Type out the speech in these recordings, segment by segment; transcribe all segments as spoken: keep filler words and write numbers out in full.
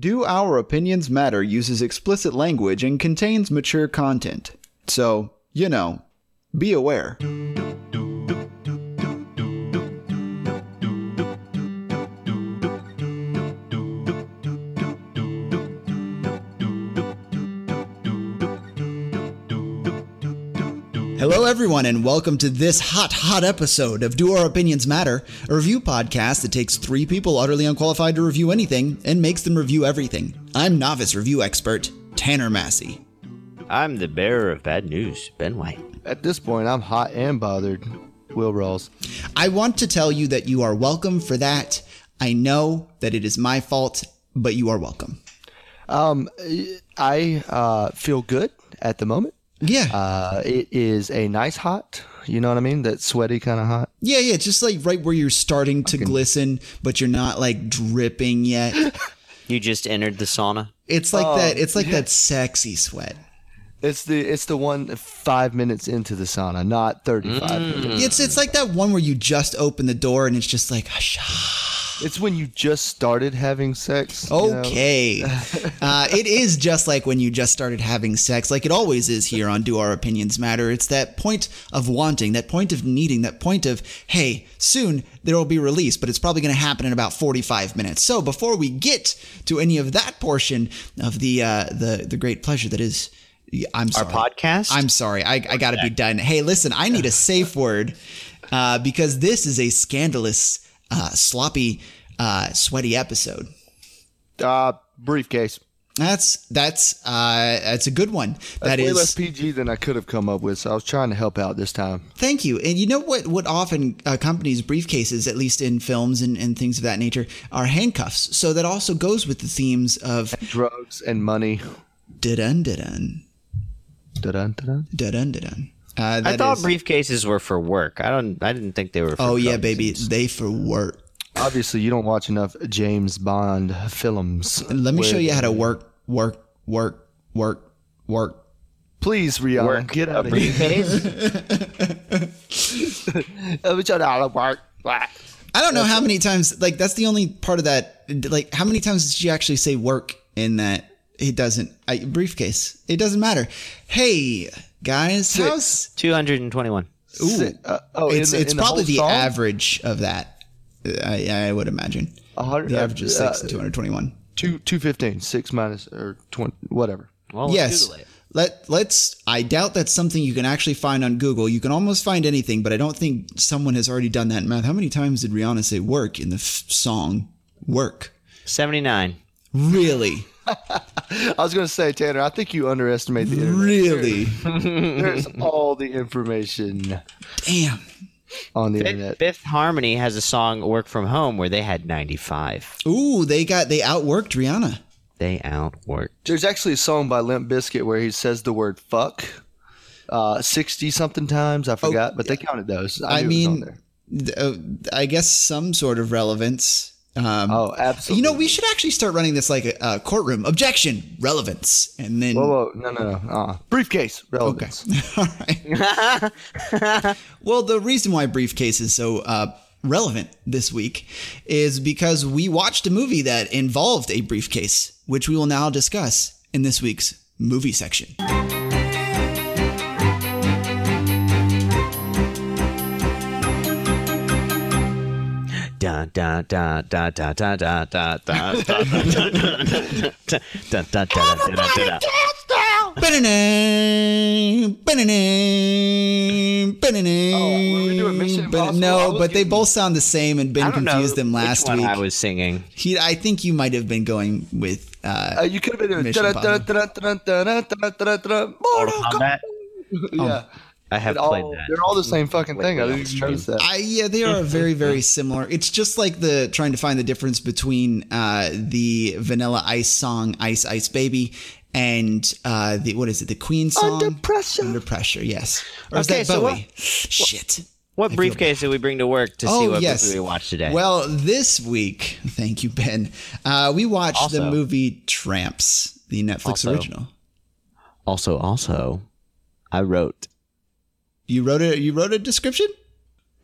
Do Our Opinions Matter uses explicit language and contains mature content. So, you know, be aware. Hello everyone and welcome to this hot, hot episode of Do Our Opinions Matter, a review podcast that takes three people utterly unqualified to review anything and makes them review everything. I'm novice review expert, Tanner Massey. I'm the bearer of bad news, Ben White. At this point, I'm hot and bothered, Will Rawls. I want to tell you that you are welcome for that. I know that it is my fault, but you are welcome. Um, I uh, feel good at the moment. Yeah. Uh, it is a nice hot, you know what I mean? That sweaty kind of hot. Yeah, yeah. Just like right where you're starting to glisten, but you're not like dripping yet. You just entered the sauna. It's like oh, that. It's like yeah. that sexy sweat. It's the it's the one five minutes into the sauna, not thirty-five mm. minutes. It's, it's like that one where you just open the door and it's just like, hush. It's when you just started having sex. Okay. You know? uh, it is just like when you just started having sex, like it always is here on Do Our Opinions Matter. It's that point of wanting, that point of needing, that point of, hey, soon there will be release, but it's probably going to happen in about forty-five minutes. So before we get to any of that portion of the uh, the, the great pleasure that is... I'm sorry. Our podcast? I'm sorry. I, I got to be done. Hey, listen, I need a safe word uh, because this is a scandalous, uh, sloppy, uh, sweaty episode. Uh, briefcase. That's that's uh, that's a good one. That that's is way less P G than I could have come up with. So I was trying to help out this time. Thank you. And you know what? What often accompanies briefcases, at least in films and, and things of that nature, are handcuffs. So that also goes with the themes of and drugs and money. Dun dun. Da-dun, da-dun. Da-dun, da-dun. Uh, I thought is... briefcases were for work. I don't. I didn't think they were for Oh, yeah, baby. Things. They for work. Obviously, you don't watch enough James Bond films. And let me with... show you how to work, work, work, work, work. Please, Rihanna, work. Get out of here. I don't know how many times, like, that's the only part of that. Like, how many times did she actually say work in that? It doesn't. I, briefcase. It doesn't matter. Hey, guys. How's two hundred twenty-one. Ooh. Uh, oh, it's the, it's probably the, the average of that. I, I would imagine. The average is six uh, and two hundred twenty-one. Two, two fifteen. six minus or twenty, whatever. Well, yes. Let, let's. I doubt that's something you can actually find on Google. You can almost find anything, but I don't think someone has already done that in math. How many times did Rihanna say work in the f- song Work? seventy-nine. Really? I was going to say, Tanner, I think you underestimate the internet. Really? There's all the information. Damn. On the Fifth, internet. Fifth Harmony has a song, Work From Home, where they had ninety-five. Ooh, they got they outworked Rihanna. They outworked. There's actually a song by Limp Bizkit where he says the word fuck uh, sixty-something times. I forgot, oh, but they counted those. I, I mean, uh, I guess some sort of relevance. Um, oh, absolutely. You know, we should actually start running this like a, a courtroom. Objection, relevance, and then... Whoa, whoa, no, no, no. Uh, briefcase, relevance. Okay. All right. Well, the reason why briefcase is so uh, relevant this week is because we watched a movie that involved a briefcase, which we will now discuss in this week's movie section. Da da da da da da da da da da da da da. No, but they both sound the same, and Ben confused them last week. I was singing. He, I think you might have been going with. You could have been doing. Yeah. I have all, played that. They're all the same fucking thing. I didn't notice that. I, yeah, they are very, very similar. It's just like the trying to find the difference between uh, the Vanilla Ice song, Ice, Ice Baby, and uh, the what is it, the Queen song? Under Pressure. Under Pressure, yes. Or okay, is that Bowie? So what, Shit. What I briefcase did we bring to work to oh, see what yes. movie we watched today? Well, this week, thank you, Ben, uh, we watched also, the movie Tramps, the Netflix also, original. Also, also, I wrote... You wrote a you wrote a description?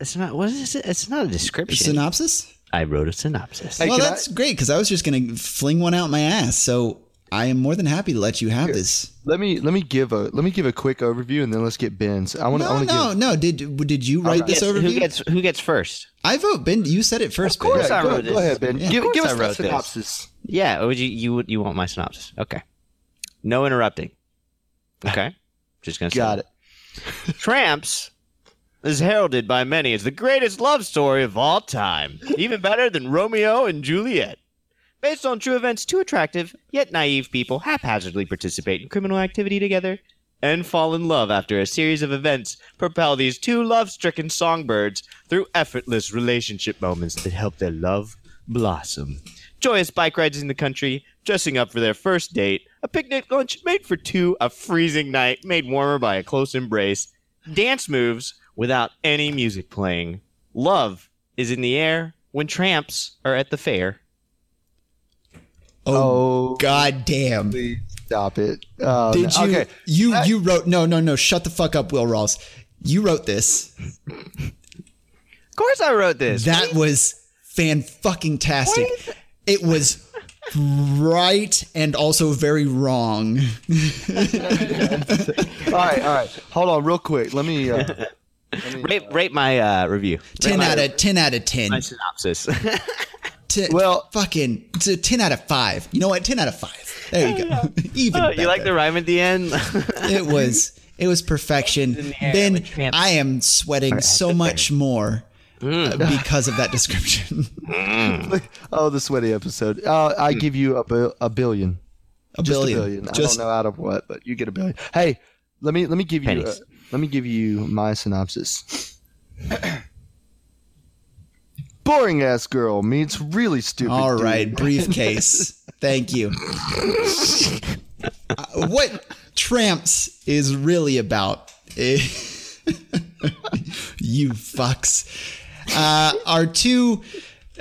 It's not what is it? It's not a description. A synopsis? I wrote a synopsis. Hey, well, that's I, great, because I was just going to fling one out my ass. So I am more than happy to let you have here, this. Let me let me give a let me give a quick overview, and then let's get Ben's. I want to. No, no, give... no. Did did you write right. this overview? Who gets who gets first? I vote Ben. You said it first. Of course, Ben. I wrote go, this. Go ahead, Ben. Yeah, give give I us the synopsis. This. Yeah. Or would you you would you want my synopsis? Okay. No interrupting. Okay. Just gonna got it. it. Tramps is heralded by many as the greatest love story of all time, even better than Romeo and Juliet. Based on true events, two attractive yet naive people haphazardly participate in criminal activity together and fall in love after a series of events propel these two love-stricken songbirds through effortless relationship moments that help their love blossom. Joyous bike rides in the country, dressing up for their first date, a picnic lunch made for two, a freezing night made warmer by a close embrace, dance moves without any music playing. Love is in the air when tramps are at the fair. Oh, oh God damn. Please stop it. Um, Did you, okay. you, you wrote, no, no, no, shut the fuck up, Will Rawls. You wrote this. Of course I wrote this. That please. was fan-fucking-tastic. It was right and also very wrong. all right, all right. Hold on real quick. Let me... Uh, let me rate, uh, rate my uh, review. ten out of ten. Out of ten. My synopsis. T- well, fucking t- ten out of five. You know what? Ten out of five. There you go. Even oh, you like the rhyme at the end? It was it was perfection. Ben, I am sweating so much more mm. uh, because of that description. Mm. Oh, the sweaty episode. Uh, I give you a, bu- a billion. A Just billion. A billion. I Just... don't know out of what, but you get a billion. Hey, let me let me give Pennies. you a, let me give you my synopsis. Boring ass girl meets really stupid. All right, dude. Briefcase. Thank you. uh, what Tramps is really about, you fucks, uh, are two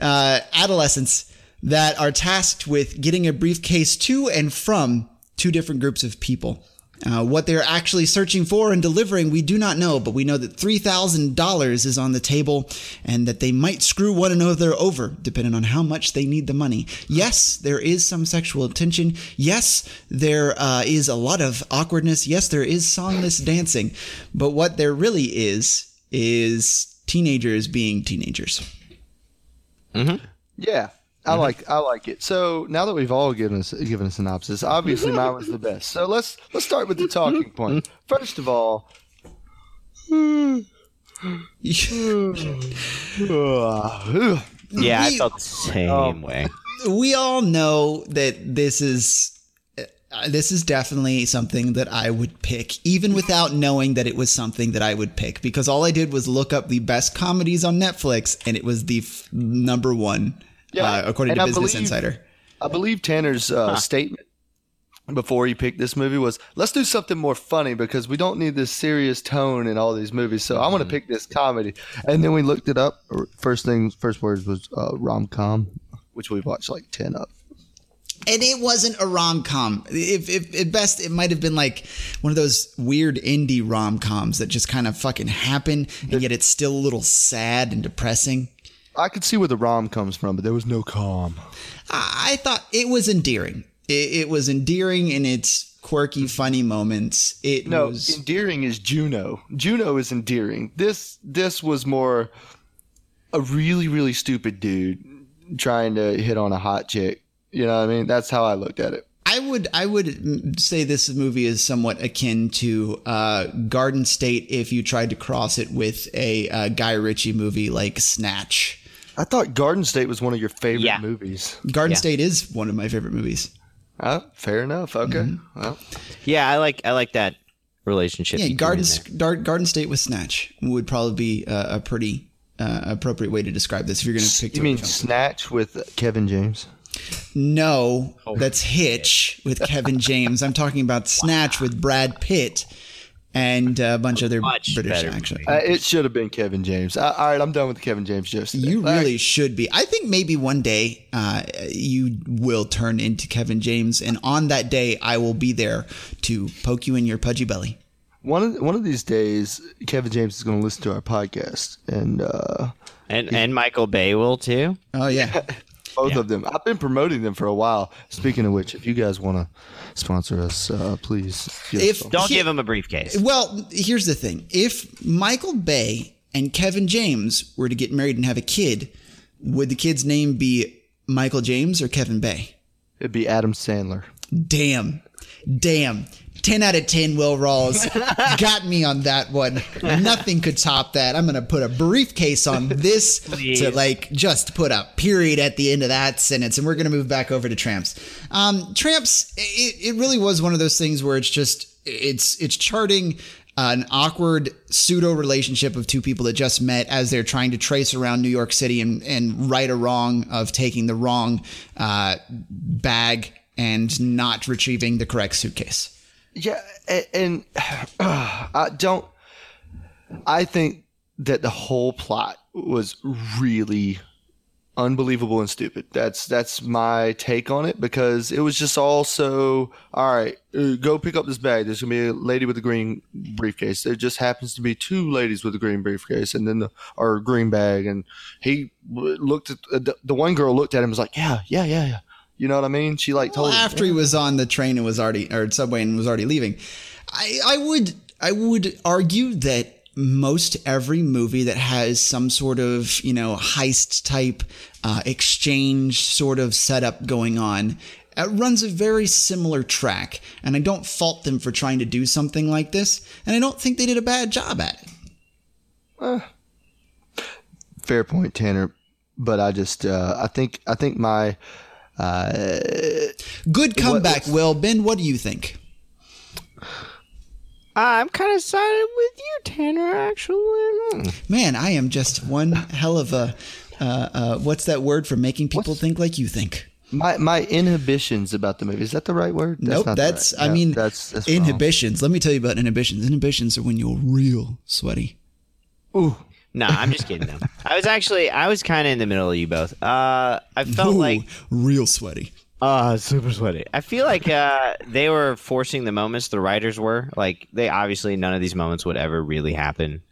uh, adolescents that are tasked with getting a briefcase to and from two different groups of people. Uh, what they're actually searching for and delivering, we do not know, but we know that three thousand dollars is on the table and that they might screw one another over, depending on how much they need the money. Yes, there is some sexual tension. Yes, there uh, is a lot of awkwardness. Yes, there is songless dancing. But what there really is, is teenagers being teenagers. Mm-hmm. Yeah, I mm-hmm. like I like it. So now that we've all given us given a synopsis, obviously mine was the best. So let's let's start with the talking point. First of all, yeah, I felt the same um, way. We all know that this is uh, this is definitely something that I would pick, even without knowing that it was something that I would pick, because all I did was look up the best comedies on Netflix, and it was the f- number one. Yeah, uh, according to Business Insider. I believe Tanner's uh, huh. statement before he picked this movie was, let's do something more funny because we don't need this serious tone in all these movies. So I want to pick this comedy. And then we looked it up. First thing, first words was uh, rom-com, which we watched like ten of. And it wasn't a rom-com. If, if, at best, it might have been like one of those weird indie rom-coms that just kind of fucking happen, and yet it's still a little sad and depressing. I could see where the rom comes from, but there was no calm. I thought it was endearing. It, it was endearing in its quirky, funny moments. It no, was... endearing is Juno. Juno is endearing. This this was more a really, really stupid dude trying to hit on a hot chick. You know what I mean? That's how I looked at it. I would I would say this movie is somewhat akin to uh, Garden State if you tried to cross it with a uh, Guy Ritchie movie like Snatch. I thought Garden State was one of your favorite yeah. movies. Garden yeah. State is one of my favorite movies. Oh, fair enough. Okay. Mm-hmm. Well, yeah, I like I like that relationship. Yeah, Garden Garden State with Snatch would probably be a, a pretty uh, appropriate way to describe this if you're going to pick. You mean Snatch with Kevin James? No, oh, that's Hitch with Kevin James. I'm talking about Snatch wow. with Brad Pitt and a bunch of other British actors. Uh, it should have been Kevin James. Uh, all right, I'm done with Kevin James jokes. You all really right. should be. I think maybe one day uh, you will turn into Kevin James, and on that day, I will be there to poke you in your pudgy belly. One of one of these days, Kevin James is going to listen to our podcast, and uh, and and Michael Bay will too. Oh yeah, both yeah. of them. I've been promoting them for a while. Speaking of which, if you guys want to sponsor us, uh, please. If don't he, give him a briefcase. Well, here's the thing: if Michael Bay and Kevin James were to get married and have a kid, would the kid's name be Michael James or Kevin Bay? It'd be Adam Sandler. Damn, damn. ten out of ten, Will Rawls. Got me on that one. Nothing could top that. I'm going to put a briefcase on this Please. to like just put a period at the end of that sentence. And we're going to move back over to Tramps. Um, Tramps, it, it really was one of those things where it's just, it's it's charting uh, an awkward pseudo relationship of two people that just met as they're trying to trace around New York City and, and right a wrong of taking the wrong uh, bag and not retrieving the correct suitcase. Yeah, and, and uh, I don't. I think that the whole plot was really unbelievable and stupid. That's that's my take on it, because it was just all so. All right, go pick up this bag. There's gonna be a lady with a green briefcase. There just happens to be two ladies with a green briefcase, and then the or green bag. And he looked at the, the one girl looked at him and was like, yeah, yeah, yeah, yeah. You know what I mean? She like told well, him. After he was on the train and was already or subway and was already leaving. I, I would I would argue that most every movie that has some sort of, you know, heist type uh, exchange sort of setup going on uh, runs a very similar track. And I don't fault them for trying to do something like this. And I don't think they did a bad job at it. Uh, fair point, Tanner. But I just uh, I think I think my. Uh, Good comeback, what, Will. Ben, what do you think? I'm kind of sided with you, Tanner, actually. Man, I am just one hell of a... Uh, uh, what's that word for making people what? think like you think? My my inhibitions about the movie. Is that the right word? That's nope, not that's... Right. I no, mean, that's, that's inhibitions. Wrong. Let me tell you about inhibitions. Inhibitions are when you're real sweaty. Ooh. No, I'm just kidding though. I was actually, I was kind of in the middle of you both. Uh, I felt Ooh, like real sweaty. Uh, super sweaty. I feel like uh, they were forcing the moments. The writers were like, they obviously none of these moments would ever really happen.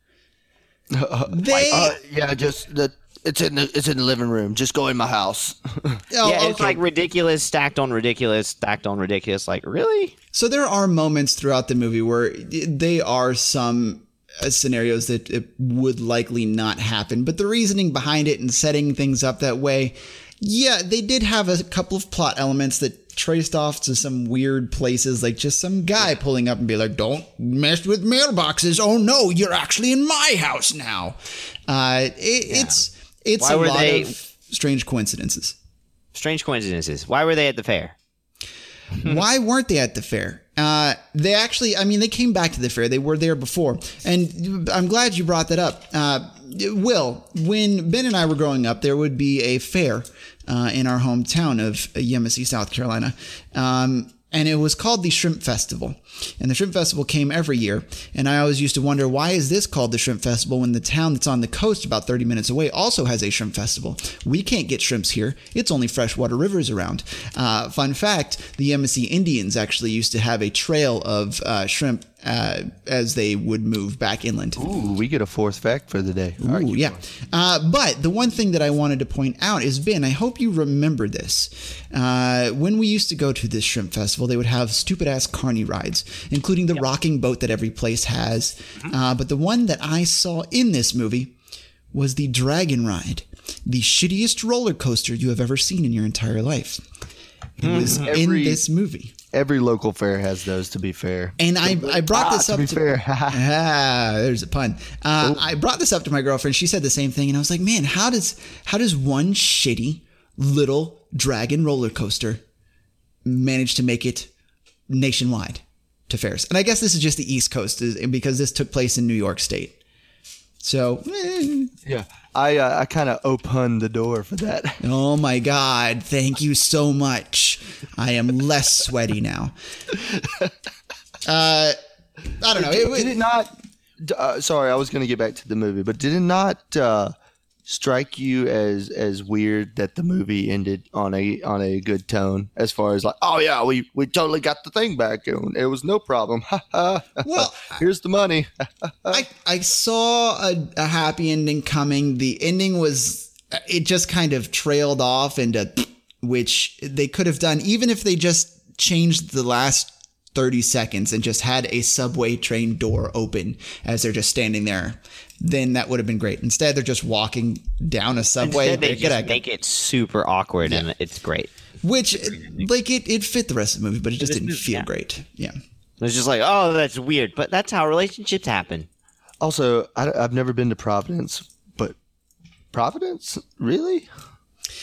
Uh, they, uh, yeah, just the it's in the it's in the living room. Just go in my house. oh, yeah, okay. It's like ridiculous, stacked on ridiculous, stacked on ridiculous. Like really? So there are moments throughout the movie where they are some. Scenarios that it would likely not happen, but the reasoning behind it and setting things up that way, yeah, they did have a couple of plot elements that traced off to some weird places, like just some guy pulling up and be like, don't mess with mailboxes. Oh no, you're actually in my house now. Uh, it, yeah. It's it's Why a lot they... of strange coincidences. Strange coincidences. Why were they at the fair? Why weren't they at the fair? Uh, they actually, I mean, they came back to the fair. They were there before. And I'm glad you brought that up. Uh, Will, when Ben and I were growing up, there would be a fair uh, in our hometown of Yemassee, South Carolina. Um, and it was called the Shrimp Festival. And the Shrimp Festival came every year. And I always used to wonder, why is this called the Shrimp Festival when the town that's on the coast about thirty minutes away also has a shrimp festival? We can't get shrimps here. It's only freshwater rivers around. Uh, fun fact, the Yemassee Indians actually used to have a trail of uh, shrimp uh, as they would move back inland. Ooh, we get a fourth fact for the day. Ooh, yeah. Uh, but the one thing that I wanted to point out is, Ben, I hope you remember this. Uh, when we used to go to this shrimp festival, they would have stupid-ass carny rides, including the yep. rocking boat that every place has. Mm-hmm. Uh, but the one that I saw in this movie was the Dragon Ride, the shittiest roller coaster you have ever seen in your entire life. It mm-hmm. was every, in this movie. Every local fair has those, to be fair. And I, I brought ah, this up to... to fair. ah, there's a pun. Uh, I brought this up to my girlfriend. She said the same thing, and I was like, man, how does how does one shitty little dragon roller coaster manage to make it nationwide? To fairs. And I guess this is just the East Coast, because this took place in New York State. So, eh. yeah, I uh, I kind of opened the door for that. Oh my God! Thank you so much. I am less sweaty now. Uh, I don't know. Did it, did it not? Uh, sorry, I was going to get back to the movie, but did it not? Uh, strike you as as weird that the movie ended on a on a good tone, as far as like, oh yeah, we we totally got the thing back and it was no problem. Well, here's the money. I I saw a, a happy ending coming. The ending was, it just kind of trailed off into, which they could have done even if they just changed the last thirty seconds and just had a subway train door open as they're just standing there. Then that would have been great. Instead, they're just walking down a subway. Instead, they just make it super awkward, yeah. And it's great. Which, like, it, it fit the rest of the movie, but it just didn't feel yeah. great. Yeah. It's just like, oh, that's weird, but that's how relationships happen. Also, I, I've never been to Providence, but Providence? Really?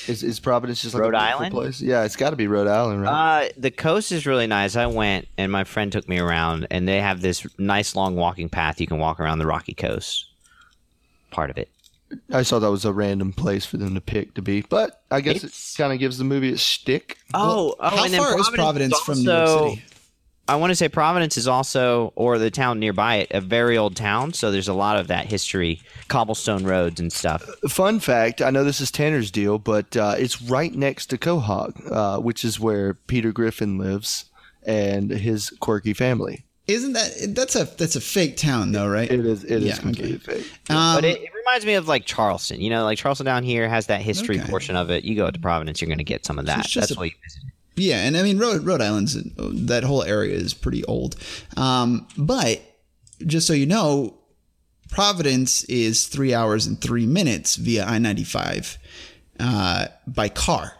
Is is Providence just like Rhode a Island place? Yeah, it's got to be Rhode Island, right? Uh, the coast is really nice. I went and my friend took me around, and they have this nice long walking path you can walk around the rocky coast part of it. I saw that was a random place for them to pick to be, but I guess it's, it kind of gives the movie its shtick. Oh, well, oh how and far then is Providence, Providence also, from New York City? I want to say Providence is also, or the town nearby it, a very old town, so there's a lot of that history, cobblestone roads and stuff. Fun fact, I know this is Tanner's deal, but uh, it's right next to Quahog, uh, which is where Peter Griffin lives and his quirky family. Isn't that, that's a that's a fake town though, right? It is, it yeah, is completely okay. fake. Um, but it, it reminds me of like Charleston, you know, like Charleston down here has that history okay. portion of it. You go to Providence, you're going to get some of that. So that's a, why you visit it. Yeah, and I mean, Rhode, Rhode Island's, that whole area is pretty old. Um, but just so you know, Providence is three hours and three minutes via I ninety-five uh, by car.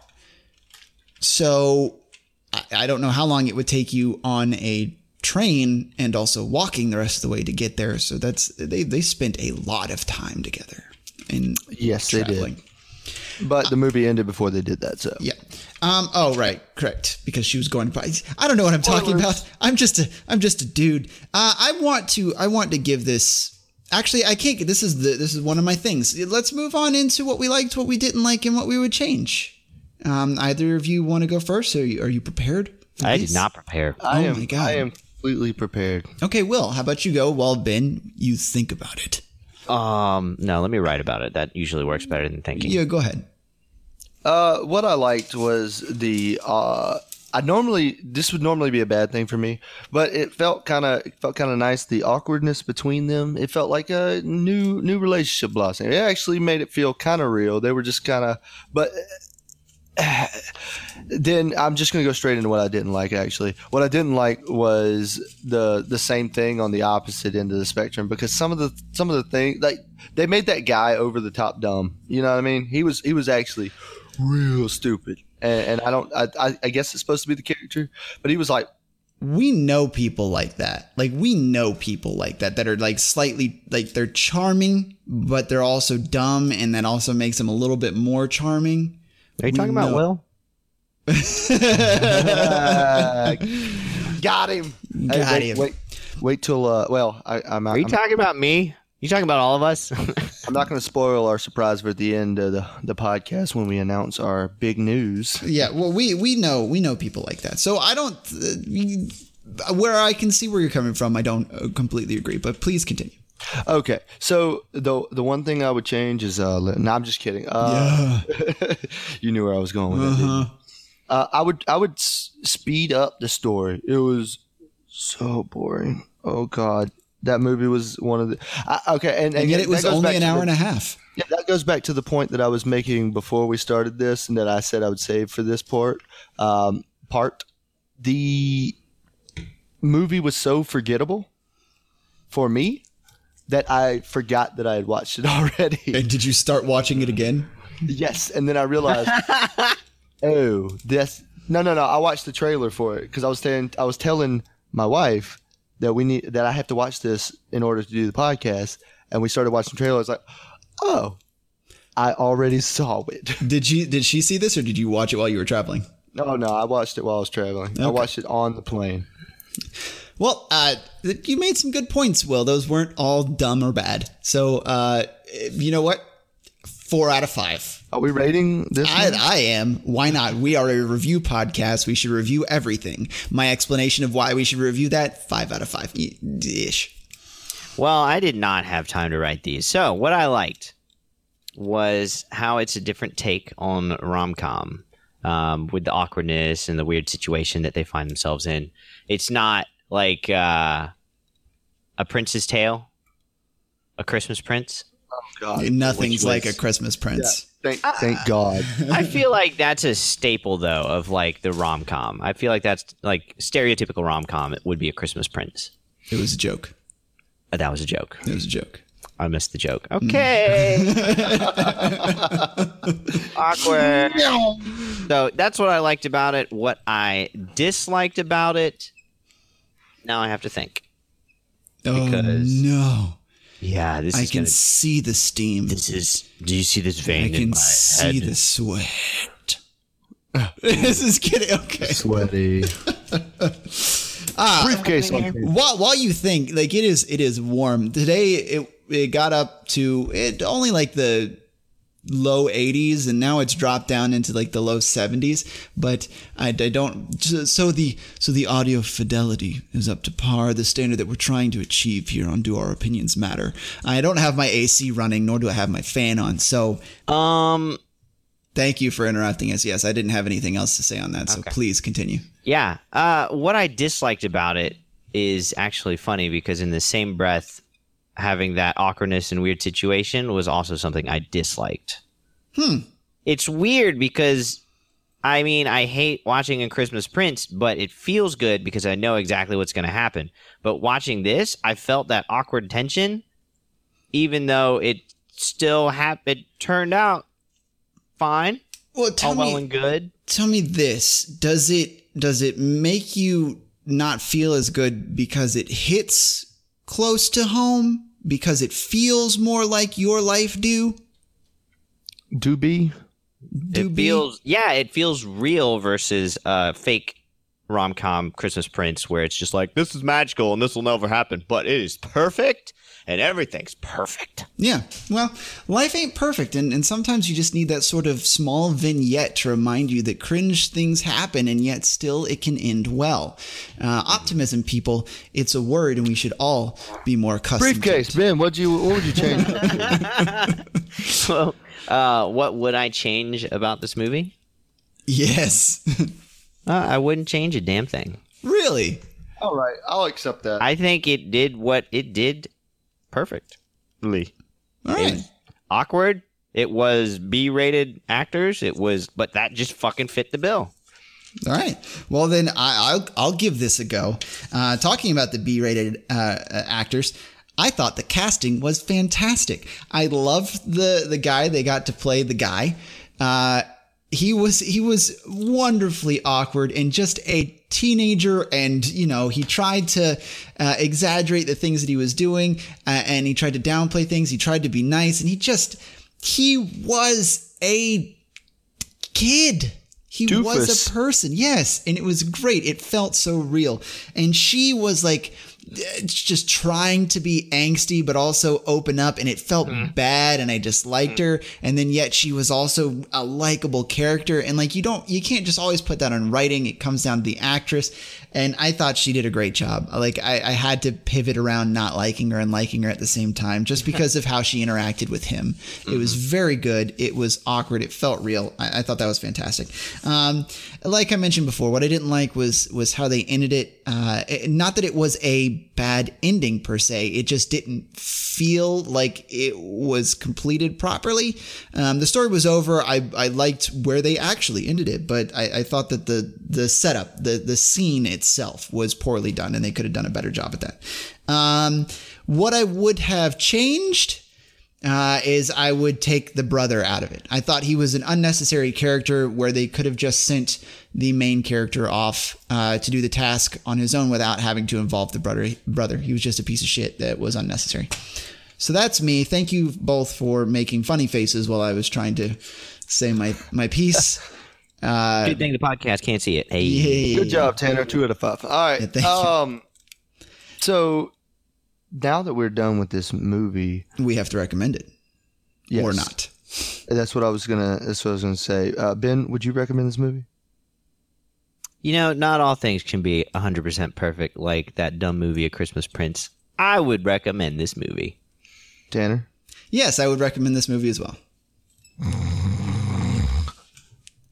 So I, I don't know how long it would take you on a train and also walking the rest of the way to get there. So that's, they, they spent a lot of time together in yes, traveling. They did. But the movie ended before they did that, so yeah. Um. Oh, right, correct. Because she was going to. I don't know what I'm talking about. I'm just a. I'm just a dude. Uh, I want to. I want to give this. Actually, I can't. This is the. This is one of my things. Let's move on into what we liked, what we didn't like, and what we would change. Um. Either of you want to go first? Are you, are you prepared? I did not prepare. I oh am, my god. I am completely prepared. Okay, Will. How about you go while Ben you think about it. Um, no, let me write about it. That usually works better than thinking. Yeah, go ahead. Uh, what I liked was the, uh, I normally, this would normally be a bad thing for me, but it felt kind of, it felt kind of nice. The awkwardness between them, it felt like a new, new relationship blossoming. It actually made it feel kind of real. They were just kind of, but uh, then I'm just going to go straight into what I didn't like, actually. What I didn't like was the the same thing on the opposite end of the spectrum, because some of the some of the things, like, they made that guy over the top dumb. You know what I mean? He was he was actually real stupid. And, and I don't I, I, I guess it's supposed to be the character, but he was like, we know people like that. Like, we know people like that, that are like slightly, like, they're charming, but they're also dumb, and that also makes them a little bit more charming. Are you we talking know. about Will? uh, got him. Got hey, wait, him. Wait, wait till. Uh, well, I, I'm. Are you I'm, talking about me? You talking about all of us? I'm not going to spoil our surprise for the end of the, the podcast when we announce our big news. Yeah, well, we we know we know people like that. So I don't. Uh, where I can see where you're coming from, I don't completely agree. But please continue. Okay, so the the one thing I would change is. Uh, no, I'm just kidding. Uh, yeah. You knew where I was going with uh-huh. that, didn't you? Uh, I would I would s- speed up the story. It was so boring. Oh God, that movie was one of the I, okay, and, and, and yet it was only an hour the, and a half. Yeah, that goes back to the point that I was making before we started this, and that I said I would save for this part. Um, part the movie was so forgettable for me that I forgot that I had watched it already. And did you start watching it again? Yes, and then I realized. Oh, this no, no, no! I watched the trailer for it because I was telling I was telling my wife that we need that I have to watch this in order to do the podcast, and we started watching the trailer. I was like, "Oh, I already saw it." Did she did she see this, or did you watch it while you were traveling? No, no, I watched it while I was traveling. Okay. I watched it on the plane. Well, uh, you made some good points, Will. Those weren't all dumb or bad. So, uh, you know what? Four out of five. Are we rating this? I, I am. Why not? We are a review podcast. We should review everything. My explanation of why we should review that, five out of five ish. Well, I did not have time to write these. So what I liked was how it's a different take on rom-com, um, with the awkwardness and the weird situation that they find themselves in. It's not like uh, A Prince's Tale, A Christmas Prince. Oh, God. Nothing's like was, A Christmas Prince. Yeah. Thank, thank uh, God. I feel like that's a staple, though, of like the rom-com. I feel like that's like stereotypical rom-com. It would be A Christmas Prince. It was a joke. Uh, that was a joke. It was a joke. I missed the joke. Okay. Mm. Awkward. No. So that's what I liked about it. What I disliked about it, now I have to think. Because, oh, no. Yeah, this I is I can gonna, see the steam. This is. Do you see this vein I in my head? I can see the sweat. This is getting okay. Sweaty. Ah, briefcase. While, while you think, like it is, it is warm today. It it got up to it only like the low eighties, and now it's dropped down into like the low seventies. But I, I don't. So the so the audio fidelity is up to par, the standard that we're trying to achieve here on Do Our Opinions Matter. I don't have my A C running, nor do I have my fan on. So, um. Thank you for interrupting us. Yes, I didn't have anything else to say on that, so okay. Please continue. Yeah. Uh, what I disliked about it is actually funny because in the same breath, having that awkwardness and weird situation was also something I disliked. Hmm. It's weird because, I mean, I hate watching A Christmas Prince, but it feels good because I know exactly what's going to happen. But watching this, I felt that awkward tension, even though it still happened, turned out fine. Well, tell all well me, and good. Tell me this: does it does it make you not feel as good because it hits close to home? Because it feels more like your life do? Do be? Do it be? Feels, yeah, it feels real versus a uh, fake rom-com Christmas Prince, where it's just like this is magical and this will never happen, but it is perfect. And everything's perfect. Yeah. Well, life ain't perfect. And, and sometimes you just need that sort of small vignette to remind you that cringe things happen and yet still it can end well. Uh, optimism, people, it's a word and we should all be more accustomed to it. Briefcase, Ben, what'd you, what would you change? Well, uh, what would I change about this movie? Yes. uh, I wouldn't change a damn thing. Really? All right. I'll accept that. I think it did what it did. Perfectly. All right. It was awkward. It was B-rated actors. It was, but that just fucking fit the bill. All right. Well, then I, I'll I'll give this a go. Uh, talking about the B-rated uh, actors, I thought the casting was fantastic. I loved the the guy they got to play the guy. Uh, he was he was wonderfully awkward and just a teenager, and you know he tried to uh, exaggerate the things that he was doing, uh, and he tried to downplay things, he tried to be nice, and he just he was a kid. He Doofus. Was a person. Yes, and it was great. It felt so real. And she was like just trying to be angsty but also open up, and it felt mm. bad, and I just liked her. And then yet she was also a likable character, and like you don't you can't just always put that on writing. It comes down to the actress, and I thought she did a great job. Like I, I had to pivot around not liking her and liking her at the same time just because of how she interacted with him. It was very good. It was awkward. It felt real. I, I thought that was fantastic. Um, like I mentioned before, what I didn't like was was how they ended it. Uh, it not that it was a bad ending per se, it just didn't feel like it was completed properly. Um, the story was over. I, I liked where they actually ended it, but I, I thought that the the setup, the the scene itself was poorly done, and they could have done a better job at that. Um, what I would have changed uh, is I would take the brother out of it. I thought he was an unnecessary character where they could have just sent the main character off uh, to do the task on his own without having to involve the brother. Brother, he was just a piece of shit that was unnecessary. So that's me. Thank you both for making funny faces while I was trying to say my my piece. Uh, Good thing the podcast can't see it. Hey, yay. Good job, Tanner. Two out of five. All right. Yeah, thank um, you. So now that we're done with this movie, we have to recommend it, yes. Or not. That's what I was gonna. That's what I was gonna say. Uh, Ben, would you recommend this movie? You know, not all things can be one hundred percent perfect, like that dumb movie, A Christmas Prince. I would recommend this movie. Tanner? Yes, I would recommend this movie as well.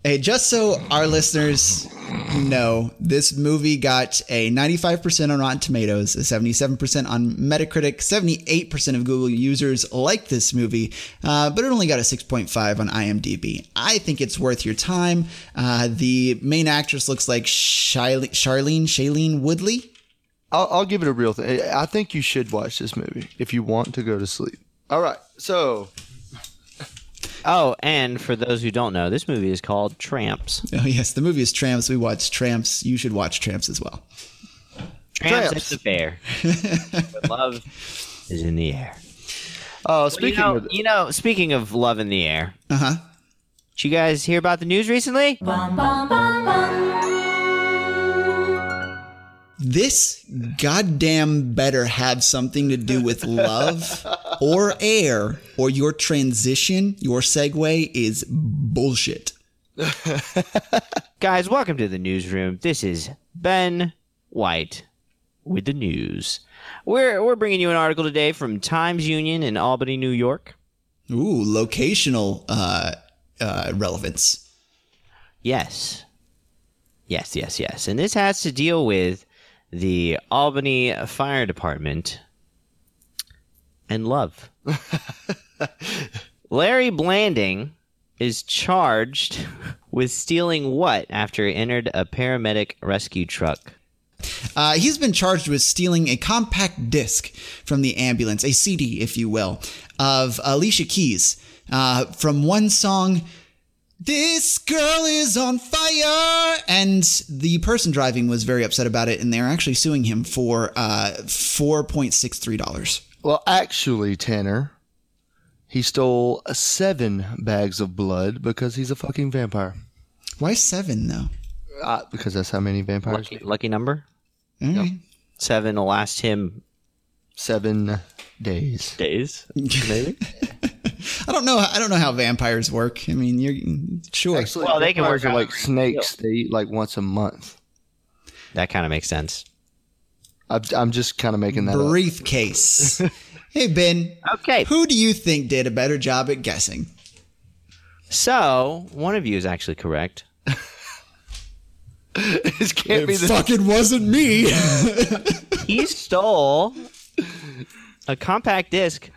Hey, just so our listeners know, this movie got a ninety-five percent on Rotten Tomatoes, a seventy-seven percent on Metacritic, seventy-eight percent of Google users like this movie, uh, but it only got a six point five on IMDb. I think it's worth your time. Uh, the main actress looks like Shailene, Charlene, Shailene Woodley. I'll, I'll give it a real thing. I think you should watch this movie if you want to go to sleep. All right, so... Oh, and for those who don't know, this movie is called Tramps. Oh, yes. The movie is Tramps. We watched Tramps. You should watch Tramps as well. Tramps, Tramps. At the fair. Love is in the air. Oh, well, speaking you know, of... You know, speaking of love in the air. Uh-huh. Did you guys hear about the news recently? Bum, bum, bum, bum. This goddamn better have something to do with love. Or air, or your transition, your segue is bullshit. Guys, welcome to the newsroom. This is Ben White with the news. We're we're bringing you an article today from Times Union in Albany, New York. Ooh, locational uh, uh, relevance. Yes. Yes, yes, yes. And this has to deal with the Albany Fire Department and love. Larry Blanding is charged with stealing what after he entered a paramedic rescue truck? Uh, he's been charged with stealing a compact disc from the ambulance, a C D, if you will, of Alicia Keys uh, from one song, This Girl Is On Fire. And the person driving was very upset about it, and they're actually suing him for uh, four dollars and sixty-three cents. Well, actually, Tanner, he stole seven bags of blood because he's a fucking vampire. Why seven, though? Uh, because that's how many vampires. Lucky, lucky number. All right. Yep. Seven will last him seven days. Days, maybe. I don't know. I don't know how vampires work. I mean, you're sure. Actually, well, they can work. Are like snakes. They eat like once a month. That kind of makes sense. I'm just kind of making that briefcase. Up. Hey, Ben. Okay. Who do you think did a better job at guessing? So one of you is actually correct. This can't it be the fucking wasn't me. He stole a compact disc,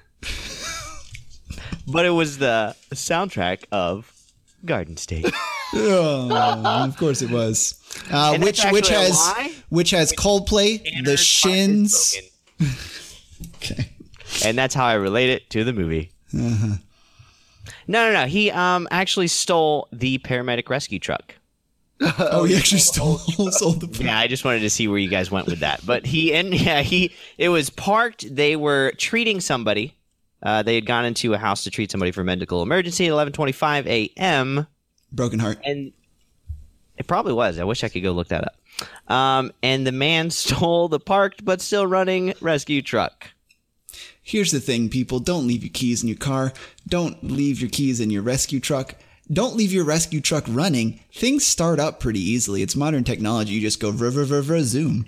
but it was the soundtrack of Garden State. Oh, of course it was. Uh, which which has which has Coldplay, The Shins. Okay. And that's how I relate it to the movie. Uh-huh. No, no, no. He um actually stole the paramedic rescue truck. Oh, he actually stole, stole the. Yeah, I just wanted to see where you guys went with that. But he and yeah, he it was parked. They were treating somebody. Uh, they had gone into a house to treat somebody for a medical emergency at eleven twenty-five a.m. Broken heart. And it probably was. I wish I could go look that up. Um, and the man stole the parked but still running rescue truck. Here's the thing, people. Don't leave your keys in your car. Don't leave your keys in your rescue truck. Don't leave your rescue truck running. Things start up pretty easily. It's modern technology. You just go vroom, vroom, vroom, zoom.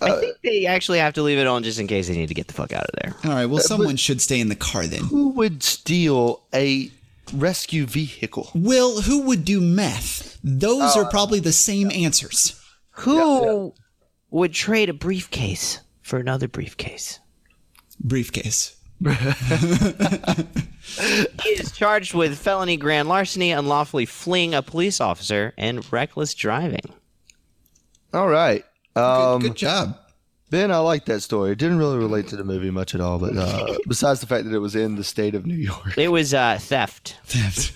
I think they actually have to leave it on just in case they need to get the fuck out of there. All right. Well, someone should stay in the car then. Who would steal a rescue vehicle? Will, who would do meth? Those uh, are probably the same yeah. answers. Who yeah, yeah. would trade a briefcase for another briefcase? Briefcase. He is charged with felony grand larceny, unlawfully fleeing a police officer, and reckless driving. All right. Um, good, good job, Ben. I like that story. It didn't really relate to the movie much at all, but uh, besides the fact that it was in the state of New York, it was uh, theft. Theft.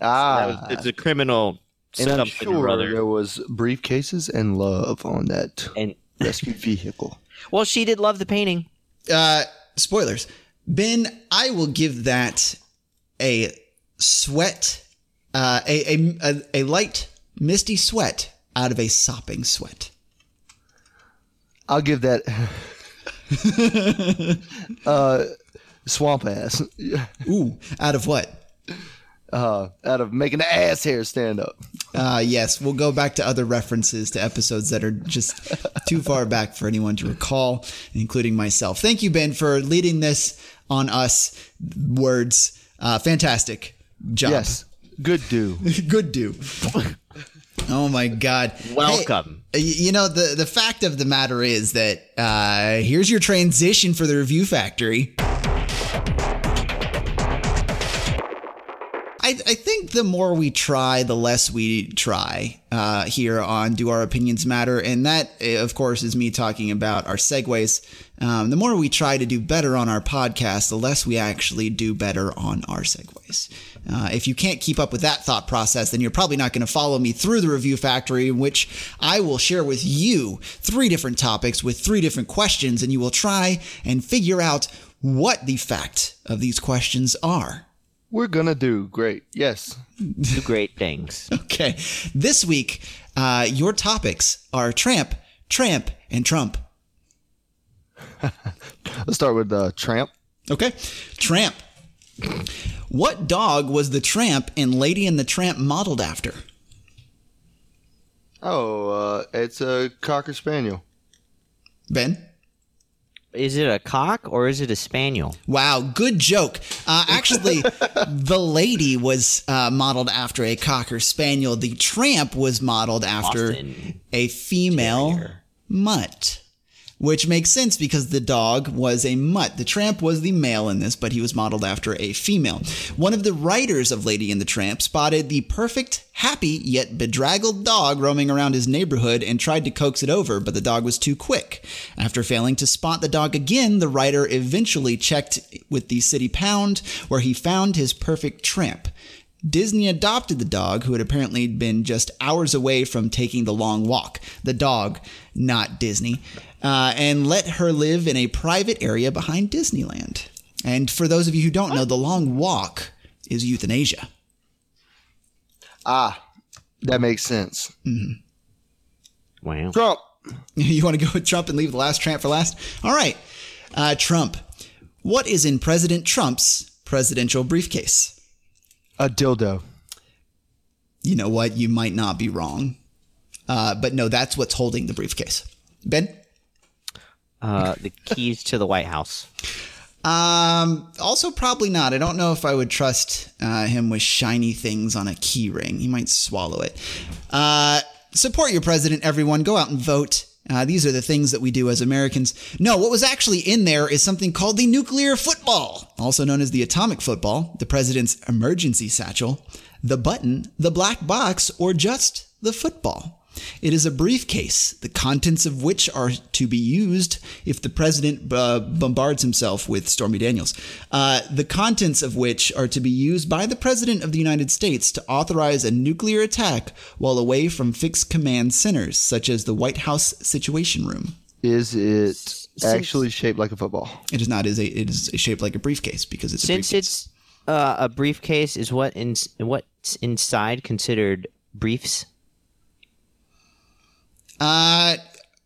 Ah, so was, it's a criminal. And I'm sure there was briefcases and love on that and rescue vehicle. Well, she did love the painting. Uh, spoilers, Ben. I will give that a sweat, uh, a, a a a light, misty sweat out of a sopping sweat. I'll give that uh, swamp ass. Ooh, out of what? Uh, out of making the ass hair stand up. Uh, yes, we'll go back to other references to episodes that are just too far back for anyone to recall, including myself. Thank you, Ben, for leading this on us. Words. Uh, fantastic. job. Yes. Good do. Good do. Oh my God. Welcome. Hey, you know, the, the fact of the matter is that uh, here's your transition for the Review Factory. I, I think the more we try, the less we try uh, here on Do Our Opinions Matter. And that, of course, is me talking about our segues. Um, the more we try to do better on our podcast, the less we actually do better on our segues. Uh, if you can't keep up with that thought process, then you're probably not going to follow me through the Review Factory, in which I will share with you three different topics with three different questions, and you will try and figure out what the fact of these questions are. We're going to do great. Yes. Do great things. Okay. This week, uh, your topics are Tramp, Tramp, and Trump. Let's start with uh, Tramp. Okay. Tramp. What dog was the Tramp in Lady and the Tramp modeled after? Oh, uh, it's a Cocker Spaniel. Ben? Is it a cock or is it a spaniel? Wow, good joke. Uh, actually, the lady was uh, modeled after a Cocker Spaniel. The Tramp was modeled after Austin. a female Terrier. mutt. Which makes sense because the dog was a mutt. The Tramp was the male in this, but he was modeled after a female. One of the writers of Lady and the Tramp spotted the perfect, happy, yet bedraggled dog roaming around his neighborhood and tried to coax it over, but the dog was too quick. After failing to spot the dog again, the writer eventually checked with the city pound, where he found his perfect Tramp. Disney adopted the dog, who had apparently been just hours away from taking the long walk. The dog, not Disney. Uh, and let her live in a private area behind Disneyland. And for those of you who don't know, the long walk is euthanasia. Ah, that makes sense. Mm-hmm. Wow. Trump. You want to go with Trump and leave the last Tramp for last? All right. Uh, Trump. What is in President Trump's presidential briefcase? A dildo. You know what? You might not be wrong. Uh, but no, that's what's holding the briefcase. Ben? Uh, the keys to the White House. Um, also, probably not. I don't know if I would trust uh, him with shiny things on a key ring. He might swallow it. Uh, support your president, everyone. Go out and vote. Uh, these are the things that we do as Americans. No, what was actually in there is something called the nuclear football, also known as the atomic football, the president's emergency satchel, the button, the black box, or just the football. It is a briefcase, the contents of which are to be used if the president uh, bombards himself with Stormy Daniels, uh, the contents of which are to be used by the president of the United States to authorize a nuclear attack while away from fixed command centers, such as the White House Situation Room. Is it actually shaped like a football? It is not. It is, a, it is shaped like a briefcase because it's Since a briefcase. Since it's uh, a briefcase, is what in, what's inside considered briefs? Uh,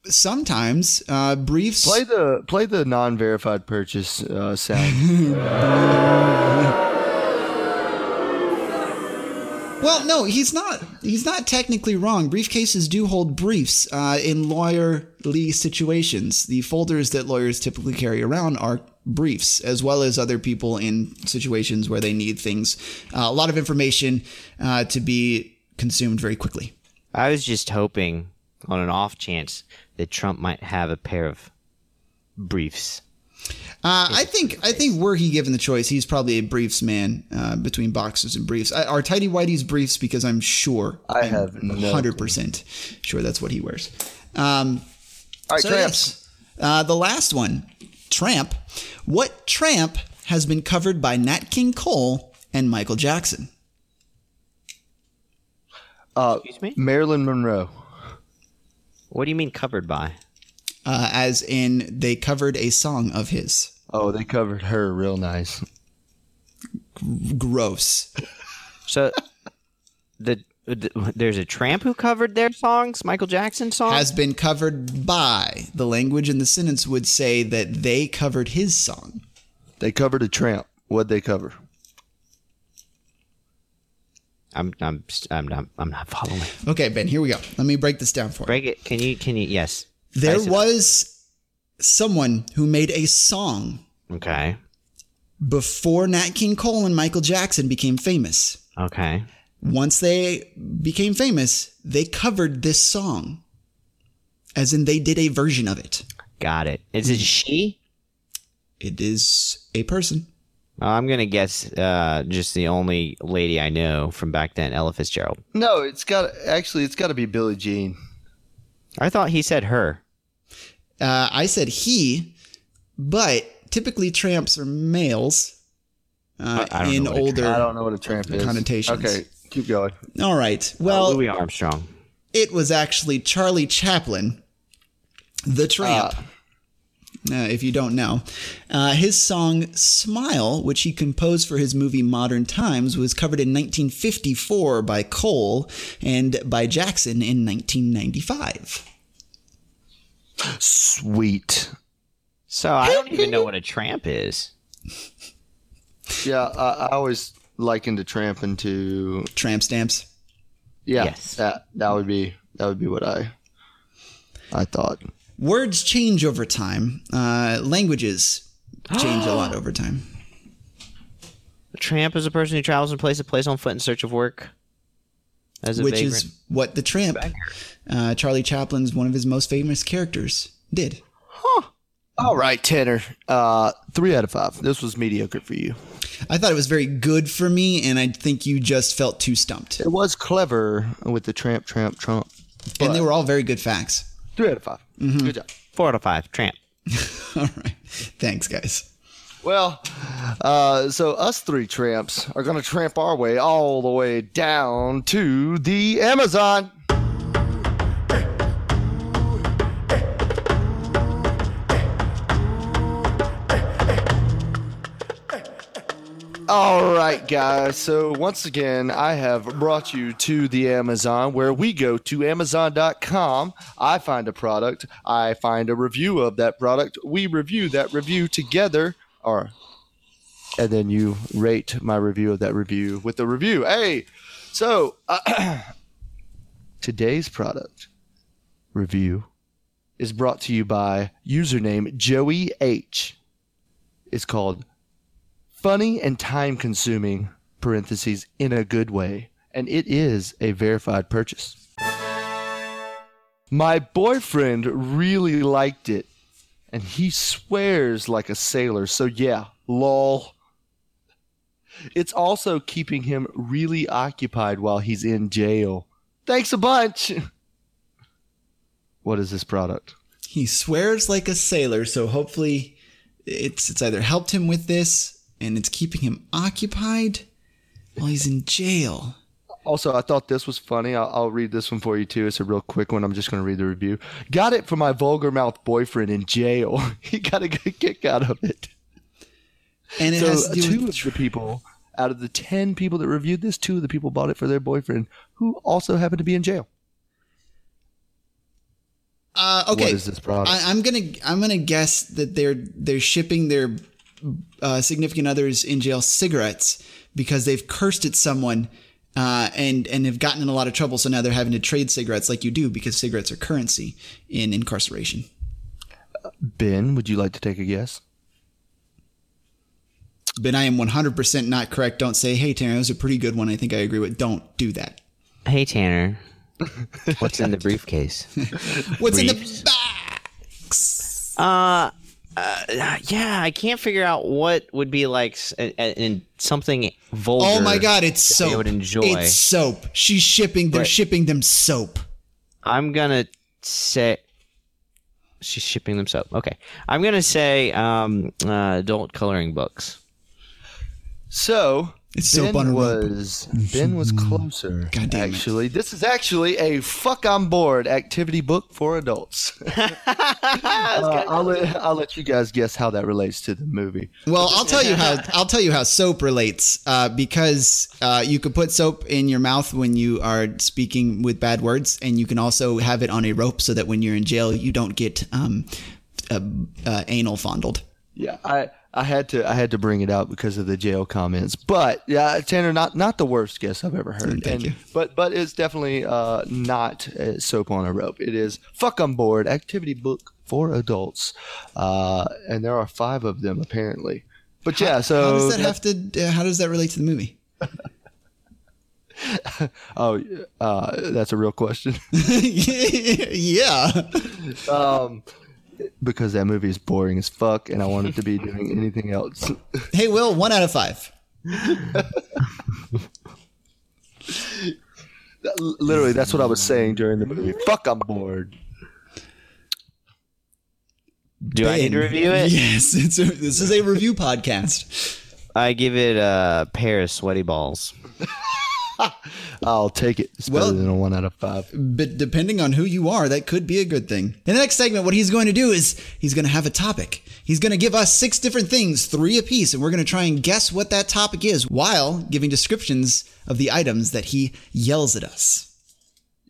sometimes uh, briefs. Play the play the non-verified purchase uh, sound. Well, no, he's not. He's not technically wrong. Briefcases do hold briefs uh, in lawyerly situations. The folders that lawyers typically carry around are briefs, as well as other people in situations where they need things, uh, a lot of information uh, to be consumed very quickly. I was just hoping, on an off chance, that Trump might have a pair of briefs. Uh, I think I think were he given the choice, he's probably a briefs man uh, between boxers and briefs. I, are Tidy Whitey's briefs? Because I'm sure I I'm have one hundred percent sure that's what he wears. Um, All right, so Tramps. Yes, uh, the last one, Tramp. What Tramp has been covered by Nat King Cole and Michael Jackson? Uh, Excuse me? Marilyn Monroe. What do you mean covered by? Uh, as in they covered a song of his. Oh, they covered her real nice. G- gross. So the, the there's a Tramp who covered their songs, Michael Jackson songs? Has been covered by. The language in the sentence would say that they covered his song. They covered a Tramp. What'd they cover? I'm I'm I'm not I'm not following. Okay, Ben, here we go. Let me break this down for you. Break it. Can you can you yes. There was someone who made a song. Okay. before Nat King Cole and Michael Jackson became famous. Okay. Once they became famous, they covered this song. As in, they did a version of it. Got it. Is it she? It is a person. I'm going to guess uh, just the only lady I know from back then, Ella Fitzgerald. No, it's got actually, it's got to be Billie Jean. I thought he said her. Uh, I said he, but typically tramps are males uh, I, I in older I don't know what a tramp is. Connotations. Okay, keep going. All right. Well, uh, Louis Armstrong. It was actually Charlie Chaplin, the Tramp. Uh, Uh, if you don't know, uh, his song Smile, which he composed for his movie Modern Times, was covered in nineteen fifty-four by Cole and by Jackson in nineteen ninety-five. Sweet. So I don't even know what a tramp is. Yeah, I, I always likened a tramp into tramp stamps. Yeah, yes. that that would be that would be what I I thought. Words change over time. Uh, languages change a lot over time. A tramp is a person who travels from place to place on foot in search of work. As a Which vagrant. Is what the Tramp, uh, Charlie Chaplin's one of his most famous characters, did. Huh. All right, Tanner. Uh, three out of five. This was mediocre for you. I thought it was very good for me, and I think you just felt too stumped. It was clever with the tramp, tramp, trump. And they were all very good facts. Three out of five. Mm-hmm. Good job. Four out of five. Tramp. All right. Thanks, guys. Well, uh, so us three tramps are going to tramp our way all the way down to the Amazon. All right, guys. So once again, I have brought you to the Amazon, where we go to amazon dot com. I find a product. I find a review of that product. We review that review together. Or, and then you rate my review of that review with a review. Hey, so uh, today's product review is brought to you by username Joey H. It's called Funny and Time-Consuming, parentheses, in a good way. And it is a verified purchase. My boyfriend really liked it, and he swears like a sailor. So yeah, lol. It's also keeping him really occupied while he's in jail. Thanks a bunch. What is this product? He swears like a sailor, so hopefully it's it's either helped him with this, and it's keeping him occupied while he's in jail. Also, I thought this was funny. I'll, I'll read this one for you, too. It's a real quick one. I'm just going to read the review. Got it from my vulgar mouth boyfriend in jail. He got a good kick out of it. And it so has to do two with- of the people, out of the ten people that reviewed this, two of the people bought it for their boyfriend, who also happened to be in jail. Uh, okay. What is this product? I, I'm going to I'm gonna guess that they're they're shipping their Uh, significant others in jail cigarettes because they've cursed at someone uh, and and have gotten in a lot of trouble. So now they're having to trade cigarettes like you do, because cigarettes are currency in incarceration. Ben, would you like to take a guess? Ben, I am one hundred percent not correct. Don't say, hey, Tanner, that was a pretty good one. I think I agree with. Don't do that. Hey, Tanner, what's in the briefcase? What's Briefs. in the box? Uh... Uh, yeah, I can't figure out what would be like a, a, a, something vulgar. Oh my God, it's soap. I would enjoy. It's soap. She's shipping. They're but shipping them soap. I'm gonna say she's shipping them soap. Okay, I'm gonna say um, uh, adult coloring books. So it's Ben soap on was Ben was closer. God damn actually, it. This is actually a fuck on board activity book for adults. Uh, I'll, let, I'll let you guys guess how that relates to the movie. Well, I'll tell you how I'll tell you how soap relates, uh, because uh, you could put soap in your mouth when you are speaking with bad words, and you can also have it on a rope so that when you're in jail, you don't get um, uh, uh, anal fondled. Yeah, I, I had to I had to bring it out because of the jail comments, but yeah, Tanner, not not the worst guess I've ever heard. Thank and, you. But but it's definitely uh, not soap on a rope. It is fuck on board activity book for adults, uh, and there are five of them apparently. But how, yeah, so how does that have to? Uh, how does that relate to the movie? oh, uh, that's a real question. yeah, um, because that movie is boring as fuck, and I wanted to be doing anything else. Hey, Will, one out of five. Literally, that's what I was saying during the movie. Fuck, I'm bored. Do ben, I need to review it? Yes, it's a, this is a review podcast. I give it a pair of sweaty balls. I'll take it. It's well, better than a one out of five. But depending on who you are, that could be a good thing. In the next segment, what he's going to do is he's going to have a topic. He's going to give us six different things, three apiece, and we're going to try and guess what that topic is while giving descriptions of the items that he yells at us.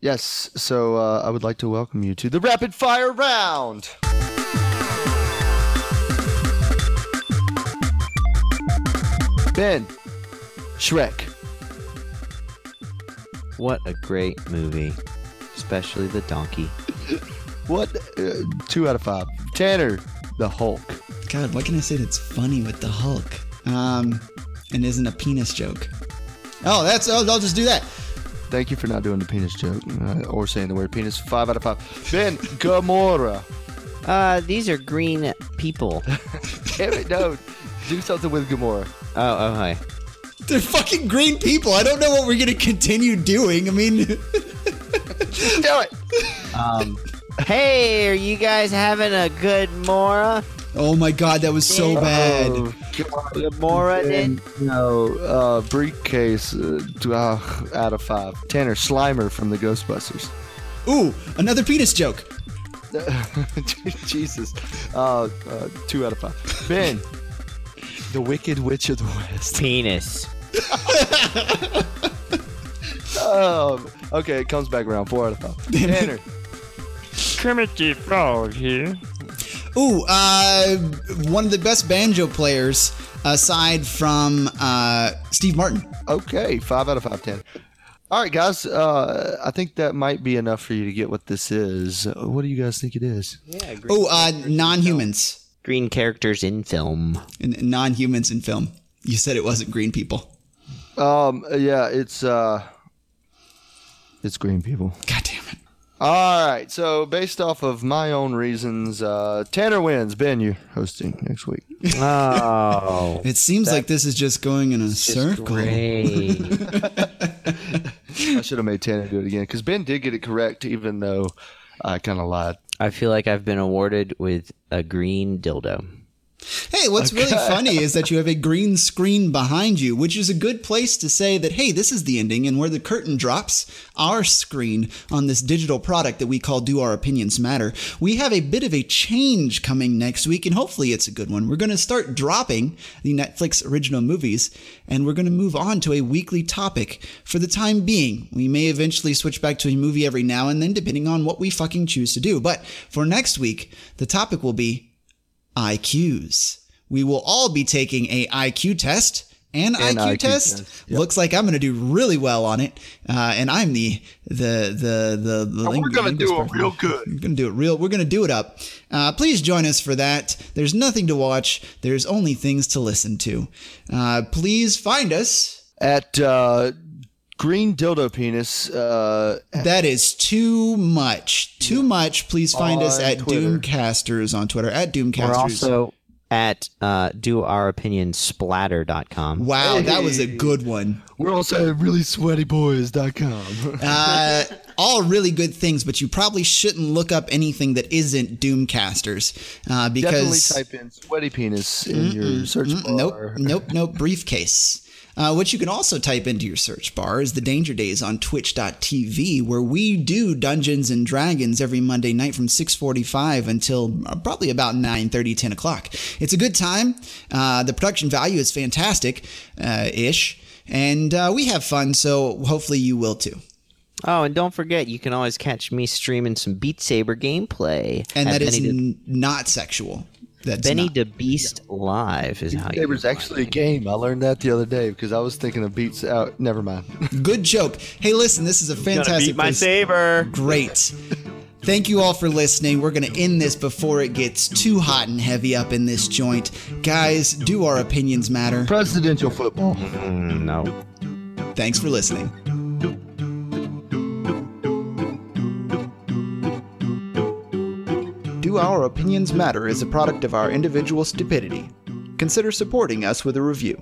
Yes, so uh, I would like to welcome you to the Rapid Fire Round. Ben, Shrek. What a great movie, especially the donkey. What? Uh, two out of five. Tanner, the Hulk. God, why can I say that's funny with the Hulk? Um, and isn't a penis joke. Oh, that's. Oh, I'll just do that. Thank you for not doing the penis joke uh, or saying the word penis. Five out of five. Ben, Gamora. Uh, these are green people. Damn it, no. Do something with Gamora. Oh, oh, hi. They're fucking green people. I don't know what we're going to continue doing. I mean... do it. Um, hey, are you guys having a good Mora? Oh, my God. That was so oh, bad. Gamora did. No. Uh, briefcase uh, out of five. Tanner, Slimer from the Ghostbusters. Ooh, another penis joke. Jesus. Uh, uh, two out of five. Ben. The Wicked Witch of the West. Penis. um, okay, it comes back around. Four out of five. Tanner. Kermit the Frog here. Ooh, uh, one of the best banjo players aside from uh, Steve Martin. Okay, five out of five, Tanner. All right, guys. Uh, I think that might be enough for you to get what this is. What do you guys think it is? Yeah. Oh, uh, non-humans. Green characters in film. And non-humans in film. You said it wasn't green people. Um. Yeah, it's uh, it's green people. God damn it. All right. So based off of my own reasons, uh, Tanner wins. Ben, you're hosting next week. Oh. It seems that, like this is just going in a circle. Great. I should have made Tanner do it again because Ben did get it correct, even though I kind of lied. I feel like I've been awarded with a green dildo. Hey, what's okay. really funny is that you have a green screen behind you, which is a good place to say that, hey, this is the ending, and where the curtain drops our screen on this digital product that we call Do Our Opinions Matter. We have a bit of a change coming next week, and hopefully it's a good one. We're going to start dropping the Netflix original movies, and we're going to move on to a weekly topic for the time being. We may eventually switch back to a movie every now and then, depending on what we fucking choose to do. But for next week, the topic will be I Qs. We will all be taking a I Q test. An and IQ, IQ test, test. Yep. Looks like I'm going to do really well on it, uh, and I'm the the the the. the we're going to do it real good. We're going to do it real. We're going to do it up. Uh, please join us for that. There's nothing to watch. There's only things to listen to. Uh, please find us at uh, Green Dildo Penis. Uh, that is too much. Too much. Please find us at Twitter. Doomcasters on Twitter at Doomcasters. We're also at uh, do our opinion splatter dot com. Wow, hey. That was a good one. We're also at really sweaty boys dot com. uh, all really good things, but you probably shouldn't look up anything that isn't Doomcasters. Uh, because definitely type in sweaty penis in mm-mm, your search mm-mm, bar. Nope, nope, nope. Briefcase. Uh, what you can also type into your search bar is the Danger Days on twitch dot t v, where we do Dungeons and Dragons every Monday night from six forty-five until probably about nine thirty, ten o'clock. It's a good time. Uh, the production value is fantastic, uh, ish, and uh, we have fun, so hopefully you will too. Oh, and don't forget, you can always catch me streaming some Beat Saber gameplay. And that is n- not sexual. That's Benny the Beast yeah. Live is Beat how you Saber's actually a game. I learned that the other day because I was thinking of Beats out. Never mind. Good joke. Hey, listen, this is a fantastic. Beat my place. Saber. Great. Thank you all for listening. We're going to end this before it gets too hot and heavy up in this joint. Guys, do our opinions matter? Presidential football. Mm, no. Thanks for listening. Do Our Opinions Matter is a product of our individual stupidity. Consider supporting us with a review.